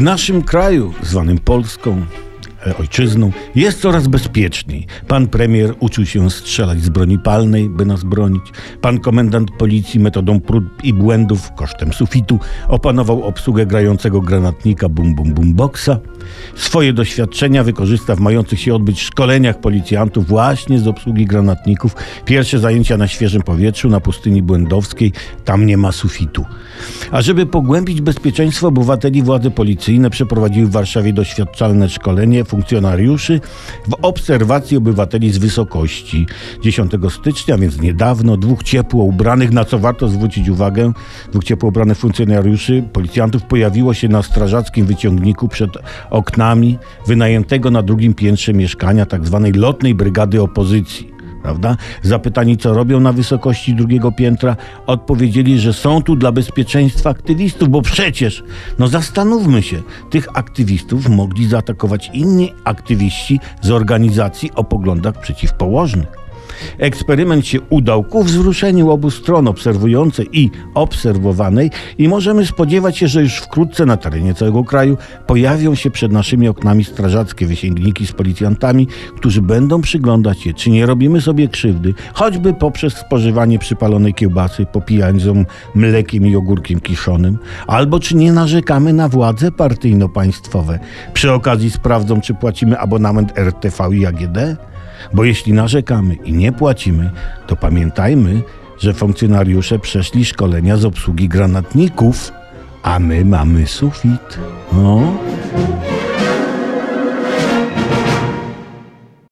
W naszym kraju, zwanym Polską, ojczyzną, jest coraz bezpieczniej. Pan premier uczył się strzelać z broni palnej, by nas bronić. Pan komendant policji metodą prób i błędów, kosztem sufitu, opanował obsługę grającego granatnika bum bum bum boksa. Swoje doświadczenia wykorzysta w mających się odbyć szkoleniach policjantów właśnie z obsługi granatników. Pierwsze zajęcia na świeżym powietrzu na pustyni błędowskiej, tam nie ma sufitu. A żeby pogłębić bezpieczeństwo obywateli, władze policyjne przeprowadziły w Warszawie doświadczalne szkolenie funkcjonariuszy w obserwacji obywateli z wysokości. 10 stycznia, więc niedawno, dwóch ciepło ubranych, na co warto zwrócić uwagę, dwóch ciepło ubranych funkcjonariuszy, policjantów pojawiło się na strażackim wyciągniku przed oknami wynajętego na drugim piętrze mieszkania tzw. lotnej brygady opozycji. Prawda? Zapytani, co robią na wysokości drugiego piętra, odpowiedzieli, że są tu dla bezpieczeństwa aktywistów, bo przecież, zastanówmy się, tych aktywistów mogli zaatakować inni aktywiści z organizacji o poglądach przeciwpołożnych. Eksperyment się udał ku wzruszeniu obu stron obserwującej i obserwowanej i możemy spodziewać się, że już wkrótce na terenie całego kraju pojawią się przed naszymi oknami strażackie wysięgniki z policjantami, którzy będą przyglądać się, czy nie robimy sobie krzywdy, choćby poprzez spożywanie przypalonej kiełbasy, popijając ją mlekiem i ogórkiem kiszonym, albo czy nie narzekamy na władze partyjno-państwowe. Przy okazji sprawdzą, czy płacimy abonament RTV i AGD. Bo jeśli narzekamy i nie płacimy, to pamiętajmy, że funkcjonariusze przeszli szkolenia z obsługi granatników, a my mamy sufit.